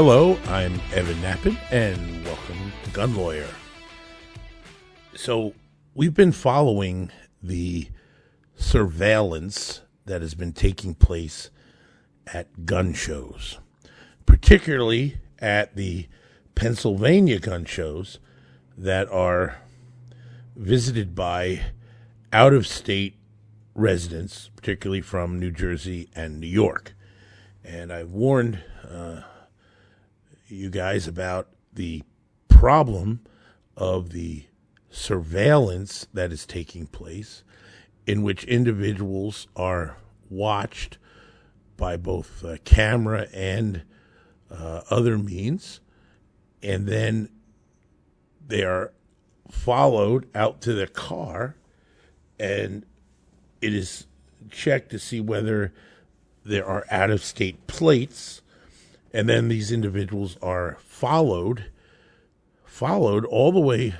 Hello, I'm Evan Nappen, and welcome to Gun Lawyer. So we've been following the surveillance that has been taking place at gun shows, particularly at the Pennsylvania gun shows that are visited by out-of-state residents, particularly from New Jersey and New York. And I warned you guys about the problem of the surveillance that is taking place, in which individuals are watched by both camera and other means, and then they are followed out to their car, and it is checked to see whether there are out-of-state plates. And then these individuals are followed all the way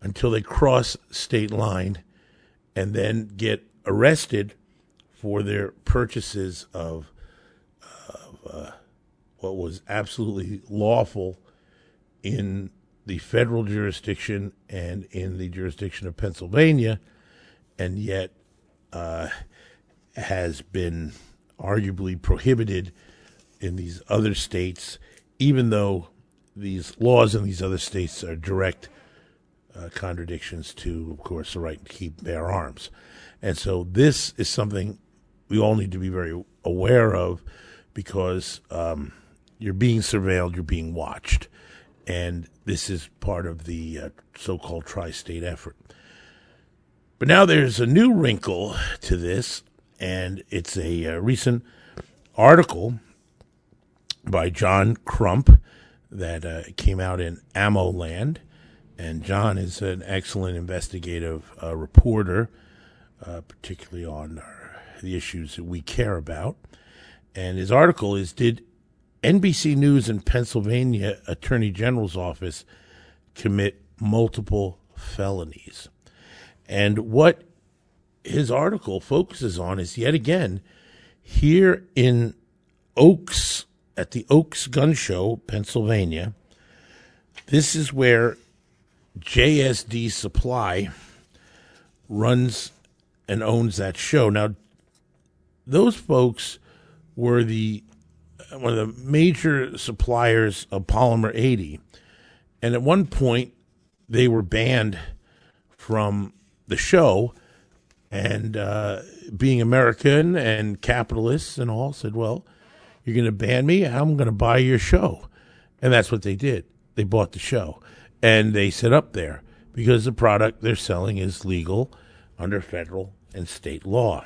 until they cross state line and then get arrested for their purchases of what was absolutely lawful in the federal jurisdiction and in the jurisdiction of Pennsylvania, and yet has been arguably prohibited in these other states, even though these laws in these other states are direct contradictions to, of course, the right to keep their arms. And so this is something we all need to be very aware of, because you're being surveilled, you're being watched. And this is part of the so-called tri-state effort. But now there's a new wrinkle to this, and it's a recent article by John Crump that came out in Ammo Land. And John is an excellent investigative reporter, particularly on the issues that we care about. And his article is, did NBC News and Pennsylvania Attorney General's Office commit multiple felonies? And what his article focuses on is, yet again, here in Oaks, at the Oaks Gun Show, Pennsylvania, this is where JSD Supply runs and owns that show. Now, those folks were one of the major suppliers of Polymer 80, and at one point they were banned from the show, and being American and capitalists and all said, well, you're going to ban me? I'm going to buy your show. And that's what they did. They bought the show, and they set up there because the product they're selling is legal under federal and state law.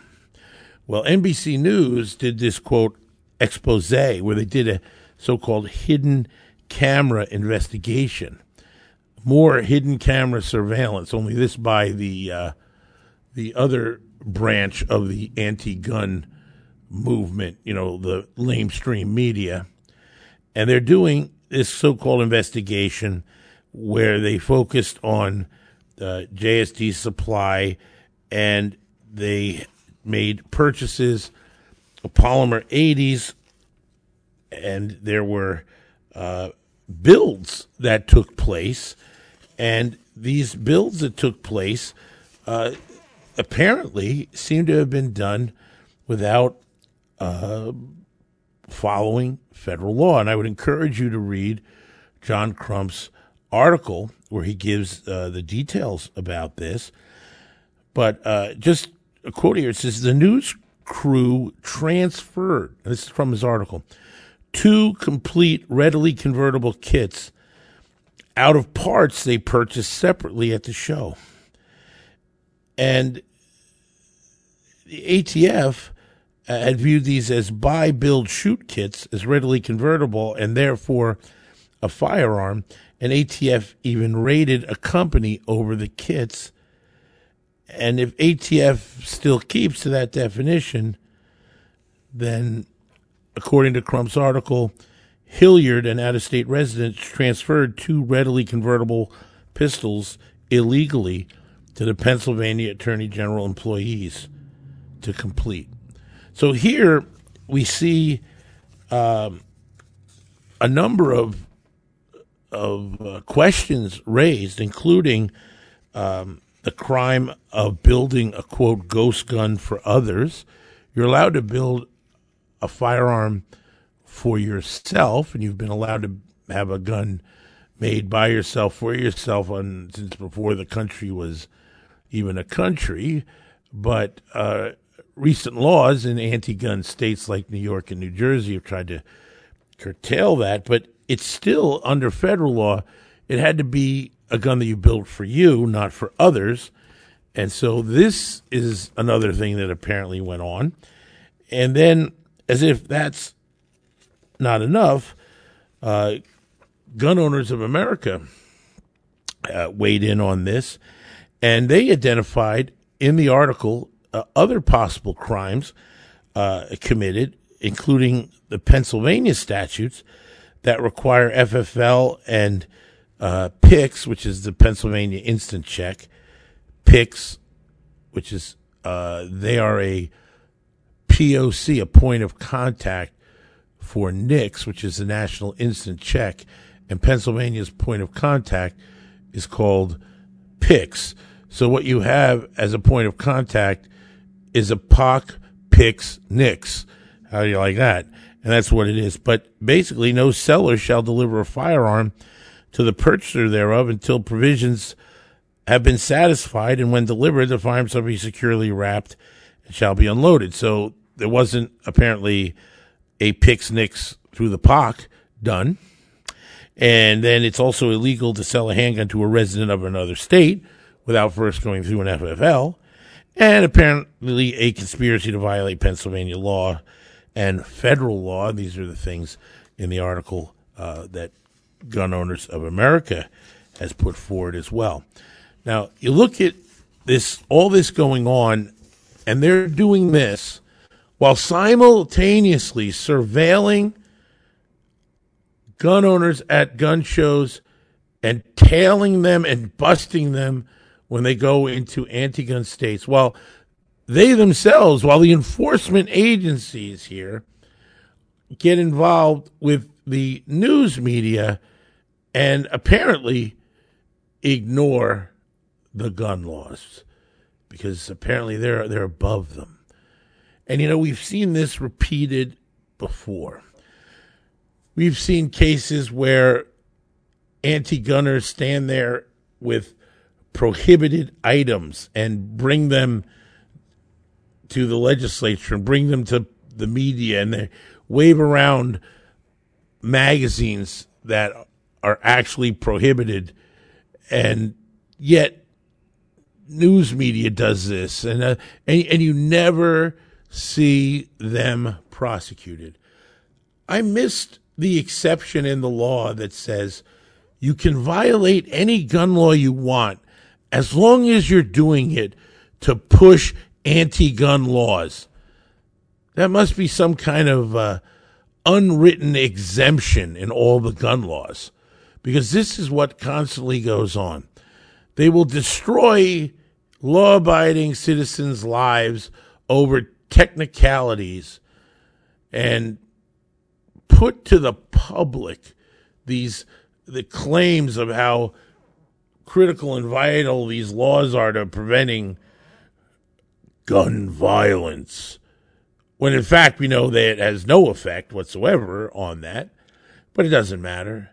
Well, NBC News did this, quote, expose, where they did a so-called hidden camera investigation, more hidden camera surveillance, only this by the other branch of the anti-gun movement, the lamestream media. And they're doing this so-called investigation where they focused on JSD Supply, and they made purchases of Polymer 80s, and there were builds that took place. And these builds that took place apparently seem to have been done without following federal law. And I would encourage you to read John Crump's article where he gives the details about this. But just a quote here, it says, the news crew transferred, and this is from his article, 2 complete readily convertible kits out of parts they purchased separately at the show. And the ATF had viewed these as buy, build, shoot kits as readily convertible and therefore a firearm, and ATF even raided a company over the kits. And if ATF still keeps to that definition, then, according to Crump's article, Hilliard, an out-of-state resident, transferred 2 readily convertible pistols illegally to the Pennsylvania Attorney General employees to complete. So here we see a number of questions raised, including the crime of building a, quote, ghost gun for others. You're allowed to build a firearm for yourself, and you've been allowed to have a gun made by yourself for yourself on, since before the country was even a country. But recent laws in anti-gun states like New York and New Jersey have tried to curtail that, but it's still, under federal law, it had to be a gun that you built for you, not for others. And so this is another thing that apparently went on. And then, as if that's not enough, Gun Owners of America weighed in on this, and they identified in the article other possible crimes committed, including the Pennsylvania statutes that require FFL and PICS, which is the Pennsylvania Instant Check. PICS, which is they are a POC, a point of contact for NICS, which is the National Instant Check, and Pennsylvania's point of contact is called PICS. So what you have as a point of contact is a POC, PICS, NICS. How do you like that? And that's what it is. But basically, no seller shall deliver a firearm to the purchaser thereof until provisions have been satisfied, and when delivered, the firearm shall be securely wrapped and shall be unloaded. So there wasn't apparently a PICS NICS through the POC done. And then it's also illegal to sell a handgun to a resident of another state without first going through an FFL. And apparently a conspiracy to violate Pennsylvania law and federal law. These are the things in the article that Gun Owners of America has put forward as well. Now, you look at this, all this going on, and they're doing this while simultaneously surveilling gun owners at gun shows and tailing them and busting them when they go into anti-gun states, while they themselves, while the enforcement agencies here get involved with the news media and apparently ignore the gun laws, because apparently they're above them. And, you know, we've seen this repeated before. We've seen cases where anti-gunners stand there with prohibited items and bring them to the legislature and bring them to the media, and they wave around magazines that are actually prohibited, and yet news media does this, and you never see them prosecuted. I missed the exception in the law that says you can violate any gun law you want as long as you're doing it to push anti-gun laws. That must be some kind of unwritten exemption in all the gun laws, because this is what constantly goes on. They will destroy law-abiding citizens' lives over technicalities and put to the public the claims of how critical and vital these laws are to preventing gun violence, when in fact we know that it has no effect whatsoever on that, but it doesn't matter.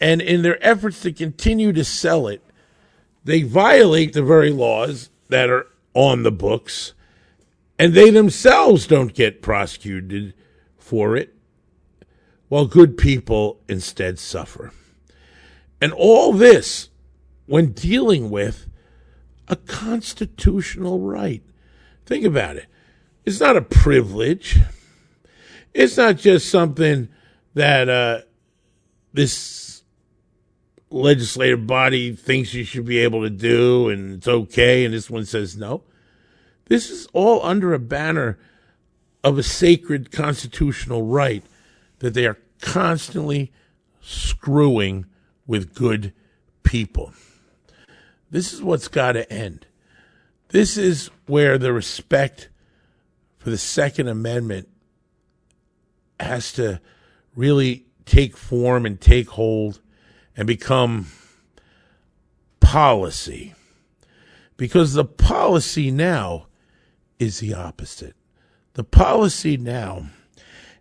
And in their efforts to continue to sell it, they violate the very laws that are on the books, and they themselves don't get prosecuted for it, while good people instead suffer. And all this when dealing with a constitutional right. Think about it. It's not a privilege. It's not just something that this legislative body thinks you should be able to do and it's okay, and this one says no. This is all under a banner of a sacred constitutional right that they are constantly screwing with good people. This is what's got to end. This is where the respect for the Second Amendment has to really take form and take hold and become policy. Because the policy now is the opposite. The policy now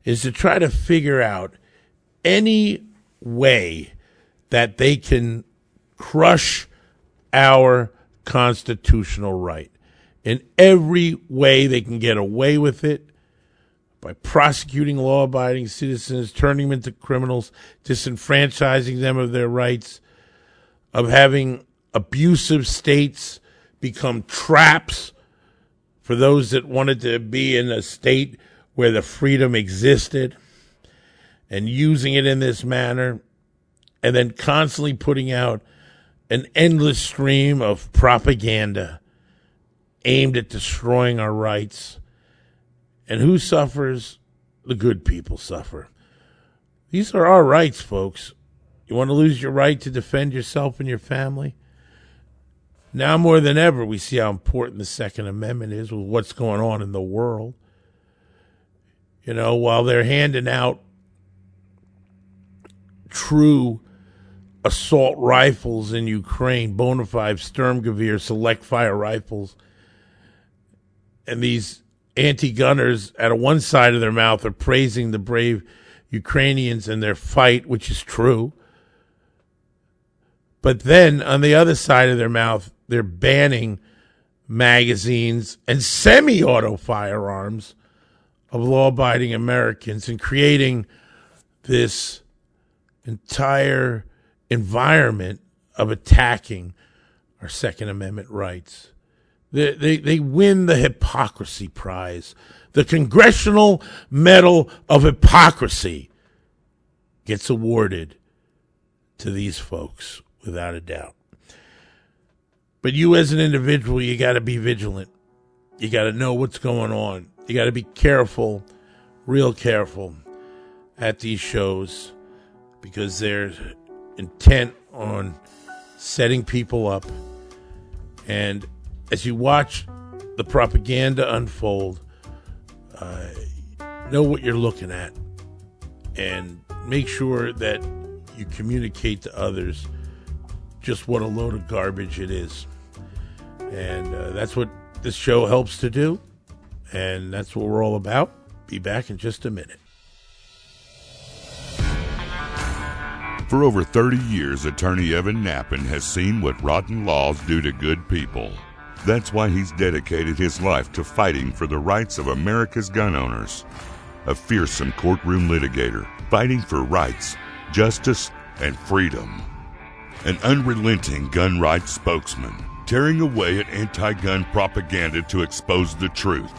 is to try to figure out any way that they can crush our constitutional right. In every way they can get away with it, by prosecuting law-abiding citizens, turning them into criminals, disenfranchising them of their rights, of having abusive states become traps for those that wanted to be in a state where the freedom existed, and using it in this manner, and then constantly putting out an endless stream of propaganda aimed at destroying our rights. And who suffers? The good people suffer. These are our rights, folks. You want to lose your right to defend yourself and your family? Now more than ever, we see how important the Second Amendment is with what's going on in the world. You know, while they're handing out true assault rifles in Ukraine, bona fide Sturmgewehr, select fire rifles, and these anti-gunners out of one side of their mouth are praising the brave Ukrainians and their fight, which is true. But then on the other side of their mouth, they're banning magazines and semi-auto firearms of law-abiding Americans and creating this entire environment of attacking our Second Amendment rights. They win the hypocrisy prize. The Congressional Medal of Hypocrisy gets awarded to these folks, without a doubt. But you as an individual, you got to be vigilant. You got to know what's going on. You got to be careful, real careful at these shows, because they're intent on setting people up. And as you watch the propaganda unfold, know what you're looking at and make sure that you communicate to others just what a load of garbage it is. And that's what this show helps to do. And that's what we're all about. Be back in just a minute. For over 30 years, attorney Evan Nappen has seen what rotten laws do to good people. That's why he's dedicated his life to fighting for the rights of America's gun owners. A fearsome courtroom litigator, fighting for rights, justice, and freedom. An unrelenting gun rights spokesman, tearing away at anti-gun propaganda to expose the truth.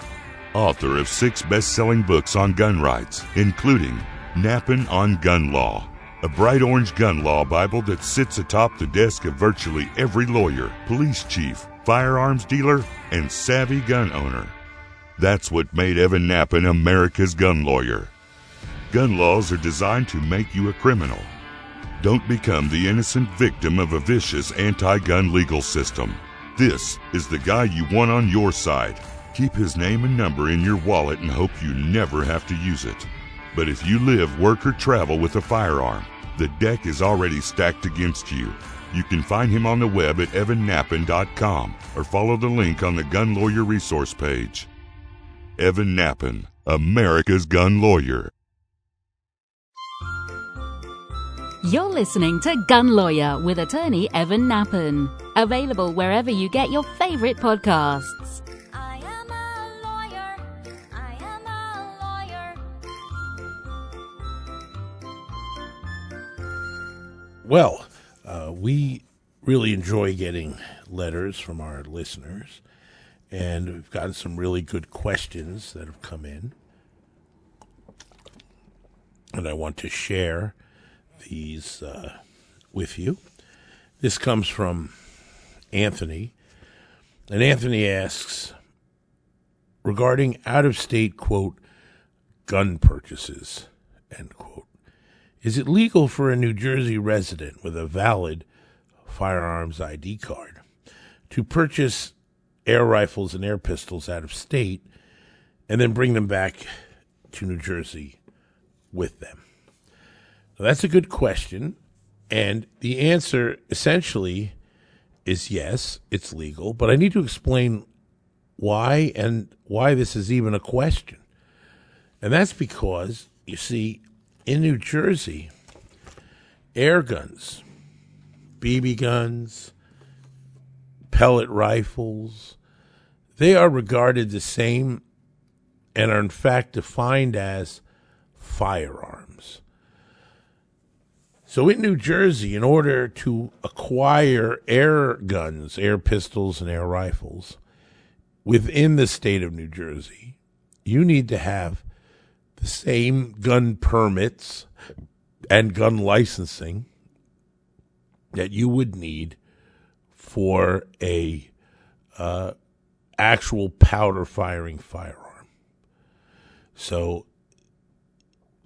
Author of 6 best-selling books on gun rights, including Nappen on Gun Law, a bright orange gun law Bible that sits atop the desk of virtually every lawyer, police chief, firearms dealer, and savvy gun owner. That's what made Evan Nappen America's gun lawyer. Gun laws are designed to make you a criminal. Don't become the innocent victim of a vicious anti-gun legal system. This is the guy you want on your side. Keep his name and number in your wallet and hope you never have to use it. But if you live, work, or travel with a firearm, the deck is already stacked against you. You can find him on the web at evannappen.com or follow the link on the Gun Lawyer resource page. Evan Nappen, America's Gun Lawyer. You're listening to Gun Lawyer with attorney Evan Nappen. Available wherever you get your favorite podcasts. Well, we really enjoy getting letters from our listeners, and we've gotten some really good questions that have come in. And I want to share these with you. This comes from Anthony, and Anthony asks, regarding out-of-state, quote, gun purchases, end quote. Is it legal for a New Jersey resident with a valid firearms ID card to purchase air rifles and air pistols out of state and then bring them back to New Jersey with them? So that's a good question. And the answer essentially is yes, it's legal. But I need to explain why and why this is even a question. And that's because, you see, in New Jersey, air guns, BB guns, pellet rifles, they are regarded the same and are in fact defined as firearms. So in New Jersey, in order to acquire air guns, air pistols and air rifles within the state of New Jersey, you need to have the same gun permits and gun licensing that you would need for a actual powder firing firearm. So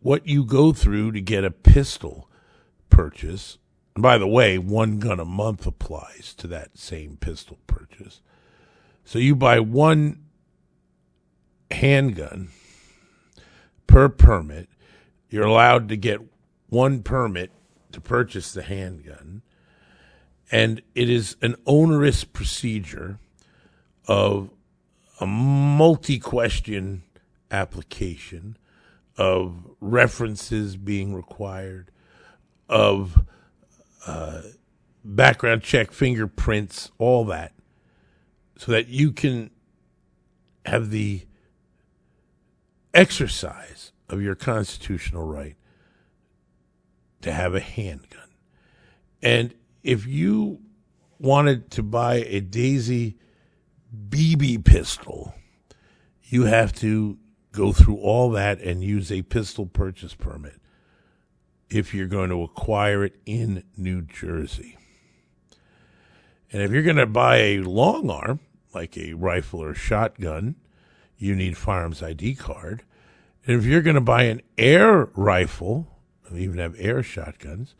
what you go through to get a pistol purchase, and by the way, one gun a month applies to that same pistol purchase. So you buy one handgun per permit. You're allowed to get one permit to purchase the handgun, and it is an onerous procedure of a multi-question application, of references being required, of background check, fingerprints, all that, so that you can have the exercise of your constitutional right to have a handgun. And if you wanted to buy a Daisy BB pistol, you have to go through all that and use a pistol purchase permit if you're going to acquire it in New Jersey. And if you're going to buy a long arm, like a rifle or shotgun, you need firearms ID card. And if you're going to buy an air rifle, and we even have air shotguns,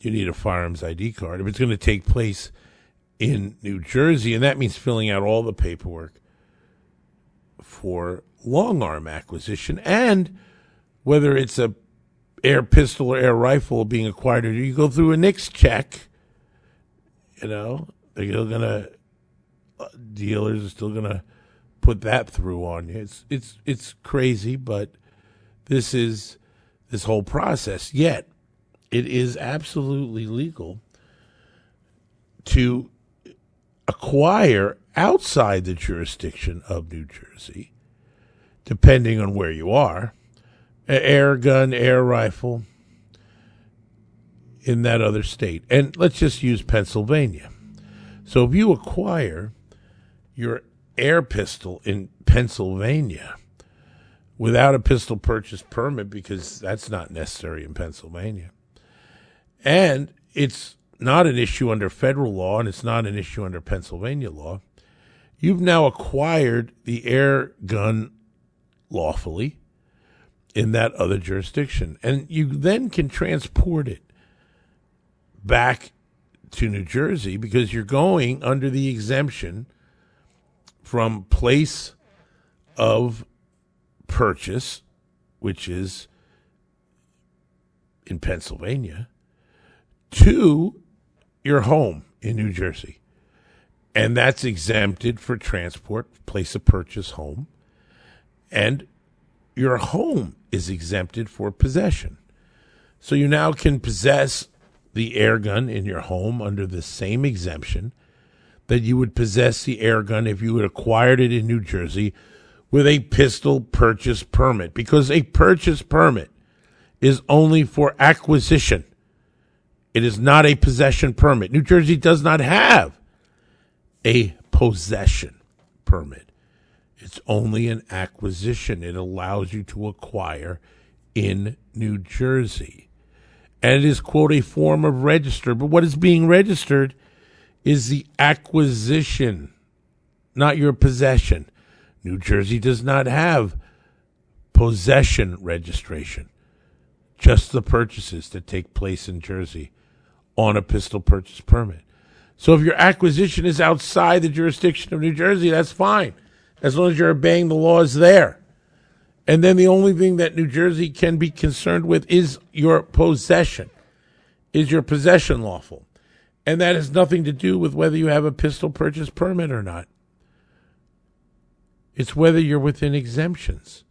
you need a firearms ID card. If it's going to take place in New Jersey, and that means filling out all the paperwork for long arm acquisition, and whether it's a air pistol or air rifle being acquired, or you go through a NICS check. You know, dealers are still gonna put that through on you. It's crazy, but this is this whole process. Yet, it is absolutely legal to acquire outside the jurisdiction of New Jersey, depending on where you are, an air gun, air rifle in that other state. And let's just use Pennsylvania. So if you acquire your air pistol in Pennsylvania without a pistol purchase permit, because that's not necessary in Pennsylvania, and it's not an issue under federal law and it's not an issue under Pennsylvania law, you've now acquired the air gun lawfully in that other jurisdiction. And you then can transport it back to New Jersey because you're going under the exemption from place of purchase, which is in Pennsylvania, to your home in New Jersey. And that's exempted for transport, place of purchase, home. And your home is exempted for possession. So you now can possess the air gun in your home under the same exemption that you would possess the air gun if you had acquired it in New Jersey with a pistol purchase permit, because a purchase permit is only for acquisition. It is not a possession permit. New Jersey does not have a possession permit. It's only an acquisition. It allows you to acquire in New Jersey. And it is, quote, a form of register. But what is being registered is the acquisition, not your possession. New Jersey does not have possession registration, just the purchases that take place in Jersey on a pistol purchase permit. So if your acquisition is outside the jurisdiction of New Jersey, that's fine, as long as you're obeying the laws there. And then the only thing that New Jersey can be concerned with is your possession. Is your possession lawful? And that has nothing to do with whether you have a pistol purchase permit or not. It's whether you're within exemptions.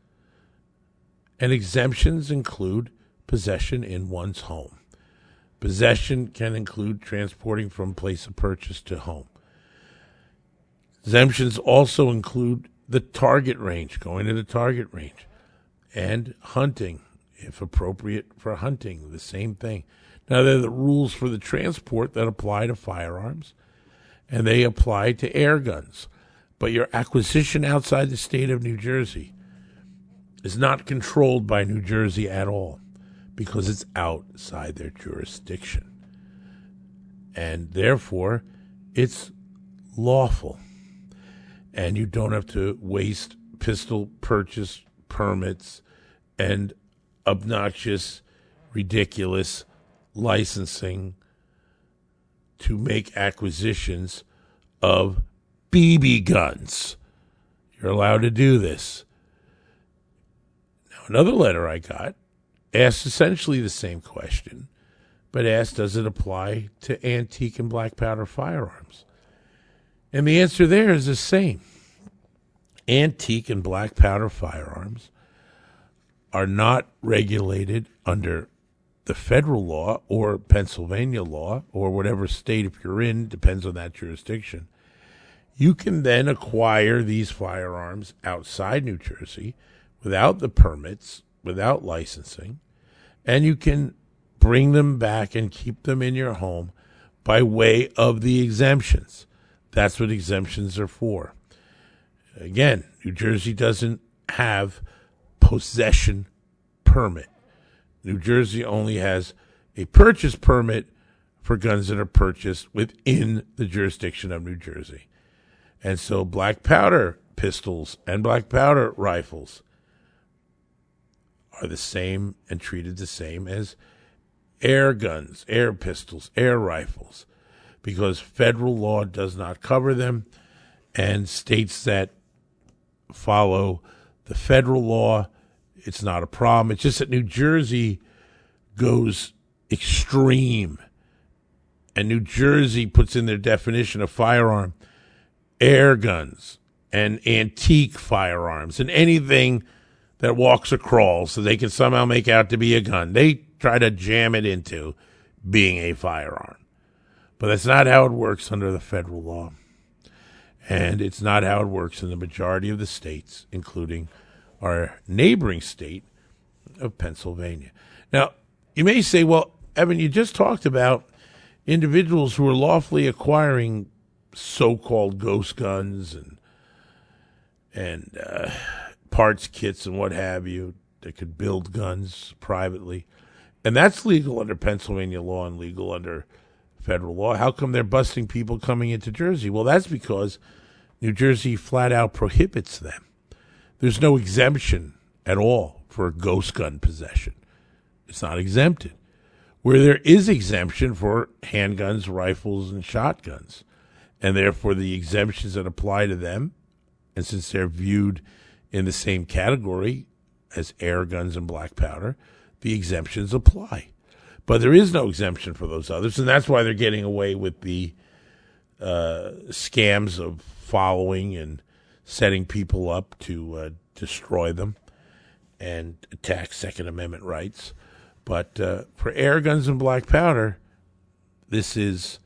And exemptions include possession in one's home. Possession can include transporting from place of purchase to home. Exemptions also include the target range, going to the target range, and hunting, if appropriate for hunting, the same thing. Now, they're the rules for the transport that apply to firearms, and they apply to air guns. But your acquisition outside the state of New Jersey is not controlled by New Jersey at all because it's outside their jurisdiction. And therefore, it's lawful. And you don't have to waste pistol purchase permits and obnoxious, ridiculous licensing to make acquisitions of BB guns. You're allowed to do this. Now, another letter I got asked essentially the same question, but asked, does it apply to antique and black powder firearms? And the answer there is the same. Antique and black powder firearms are not regulated under the federal law or Pennsylvania law or whatever state if you're in, depends on that jurisdiction. You can then acquire these firearms outside New Jersey without the permits, without licensing, and you can bring them back and keep them in your home by way of the exemptions. That's what exemptions are for. Again, New Jersey doesn't have possession permit. New Jersey only has a purchase permit for guns that are purchased within the jurisdiction of New Jersey. And so black powder pistols and black powder rifles are the same and treated the same as air guns, air pistols, air rifles, because federal law does not cover them, and states that follow the federal law, it's not a problem. It's just that New Jersey goes extreme, and New Jersey puts in their definition of firearm air guns and antique firearms and anything that walks or crawls so they can somehow make out to be a gun. They try to jam it into being a firearm. But that's not how it works under the federal law. And it's not how it works in the majority of the states, including our neighboring state of Pennsylvania. Now, you may say, well, Evan, you just talked about individuals who are lawfully acquiring so-called ghost guns and parts kits and what have you that could build guns privately. And that's legal under Pennsylvania law and legal under federal law. How come they're busting people coming into Jersey? Well, that's because New Jersey flat out prohibits them. There's no exemption at all for a ghost gun possession. It's not exempted. Where there is exemption for handguns, rifles, and shotguns, and therefore the exemptions that apply to them, and since they're viewed in the same category as air guns and black powder, the exemptions apply. But there is no exemption for those others, and that's why they're getting away with the scams of following and setting people up to destroy them and attack Second Amendment rights. But for air guns and black powder, this is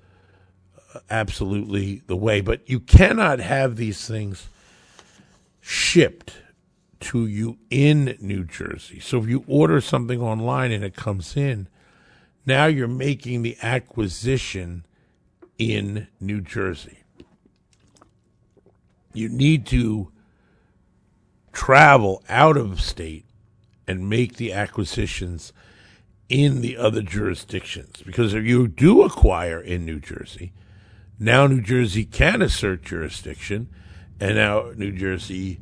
absolutely the way. But you cannot have these things shipped to you in New Jersey. So if you order something online and it comes in, now you're making the acquisition in New Jersey. You need to travel out of state and make the acquisitions in the other jurisdictions. Because if you do acquire in New Jersey, now New Jersey can assert jurisdiction, and now New Jersey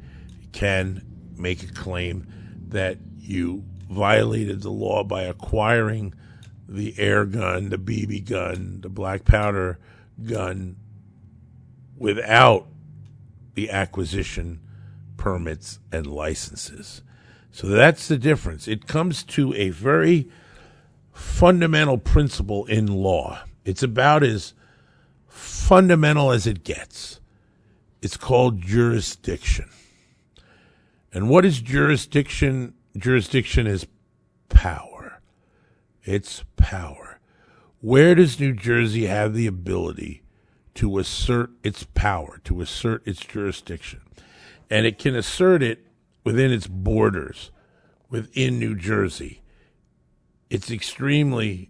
can make a claim that you violated the law by acquiring the air gun, the BB gun, the black powder gun without the acquisition permits and licenses. So that's the difference. It comes to a very fundamental principle in law. It's about as fundamental as it gets. It's called jurisdiction. And what is jurisdiction? Jurisdiction is power. It's power. Where does New Jersey have the ability to assert its power, to assert its jurisdiction? And it can assert it within its borders, within New Jersey. It's extremely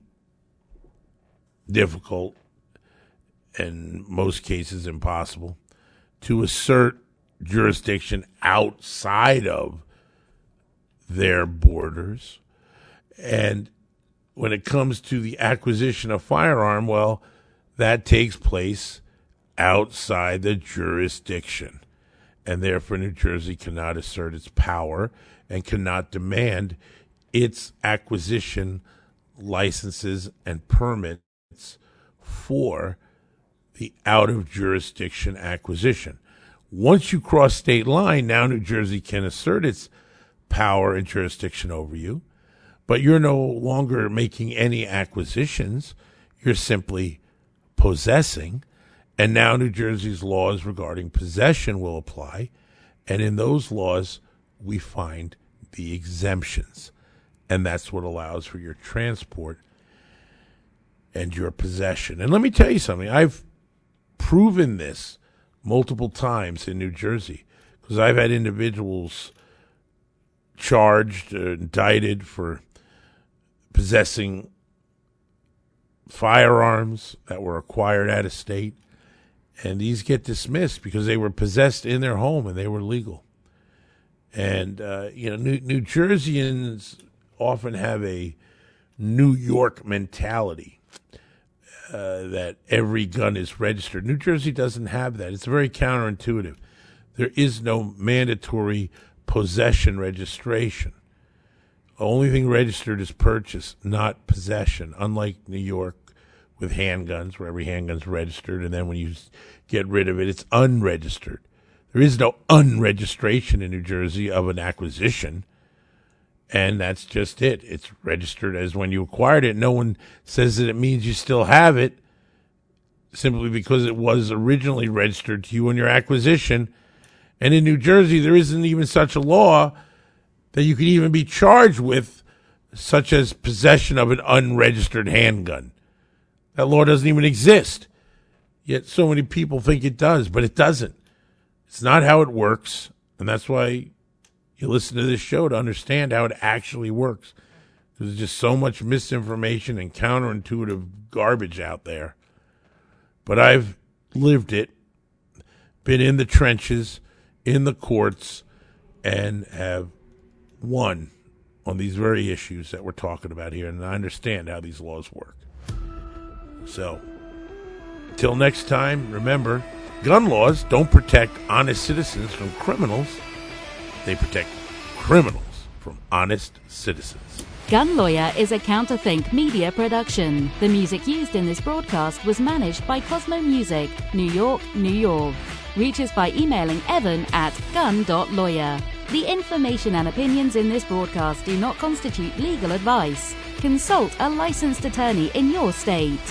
difficult, and in most cases impossible, to assert jurisdiction outside of their borders. And when it comes to the acquisition of firearm, well, that takes place outside the jurisdiction. And therefore, New Jersey cannot assert its power and cannot demand its acquisition licenses and permits for the out-of-jurisdiction acquisition. Once you cross state line, now New Jersey can assert its power and jurisdiction over you, but you're no longer making any acquisitions. You're simply possessing, and now New Jersey's laws regarding possession will apply, and in those laws, we find the exemptions, and that's what allows for your transport and your possession. And let me tell you something. I've proven this multiple times in New Jersey, because I've had individuals charged, indicted for possessing firearms that were acquired out of state, and these get dismissed because they were possessed in their home and they were legal. And, New Jerseyans often have a New York mentality. That every gun is registered. New Jersey doesn't have that. It's very counterintuitive. There is no mandatory possession registration. The only thing registered is purchase, not possession, unlike New York with handguns, where every handgun's registered, and then when you get rid of it, it's unregistered. There is no unregistration in New Jersey of an acquisition. And that's just it. It's registered as when you acquired it. No one says that it means you still have it simply because it was originally registered to you in your acquisition. And in New Jersey, there isn't even such a law that you could even be charged with, such as possession of an unregistered handgun. That law doesn't even exist. Yet so many people think it does, but it doesn't. It's not how it works, and that's why you listen to this show to understand how it actually works. There's just so much misinformation and counterintuitive garbage out there. But I've lived it, been in the trenches, in the courts, and have won on these very issues that we're talking about here. And I understand how these laws work. So, till next time, remember, gun laws don't protect honest citizens from criminals. They protect criminals from honest citizens. Gun Lawyer is a CounterThink media production. The music used in this broadcast was managed by Cosmo Music, New York, New York. Reach us by emailing Evan at gun.lawyer. The information and opinions in this broadcast do not constitute legal advice. Consult a licensed attorney in your state.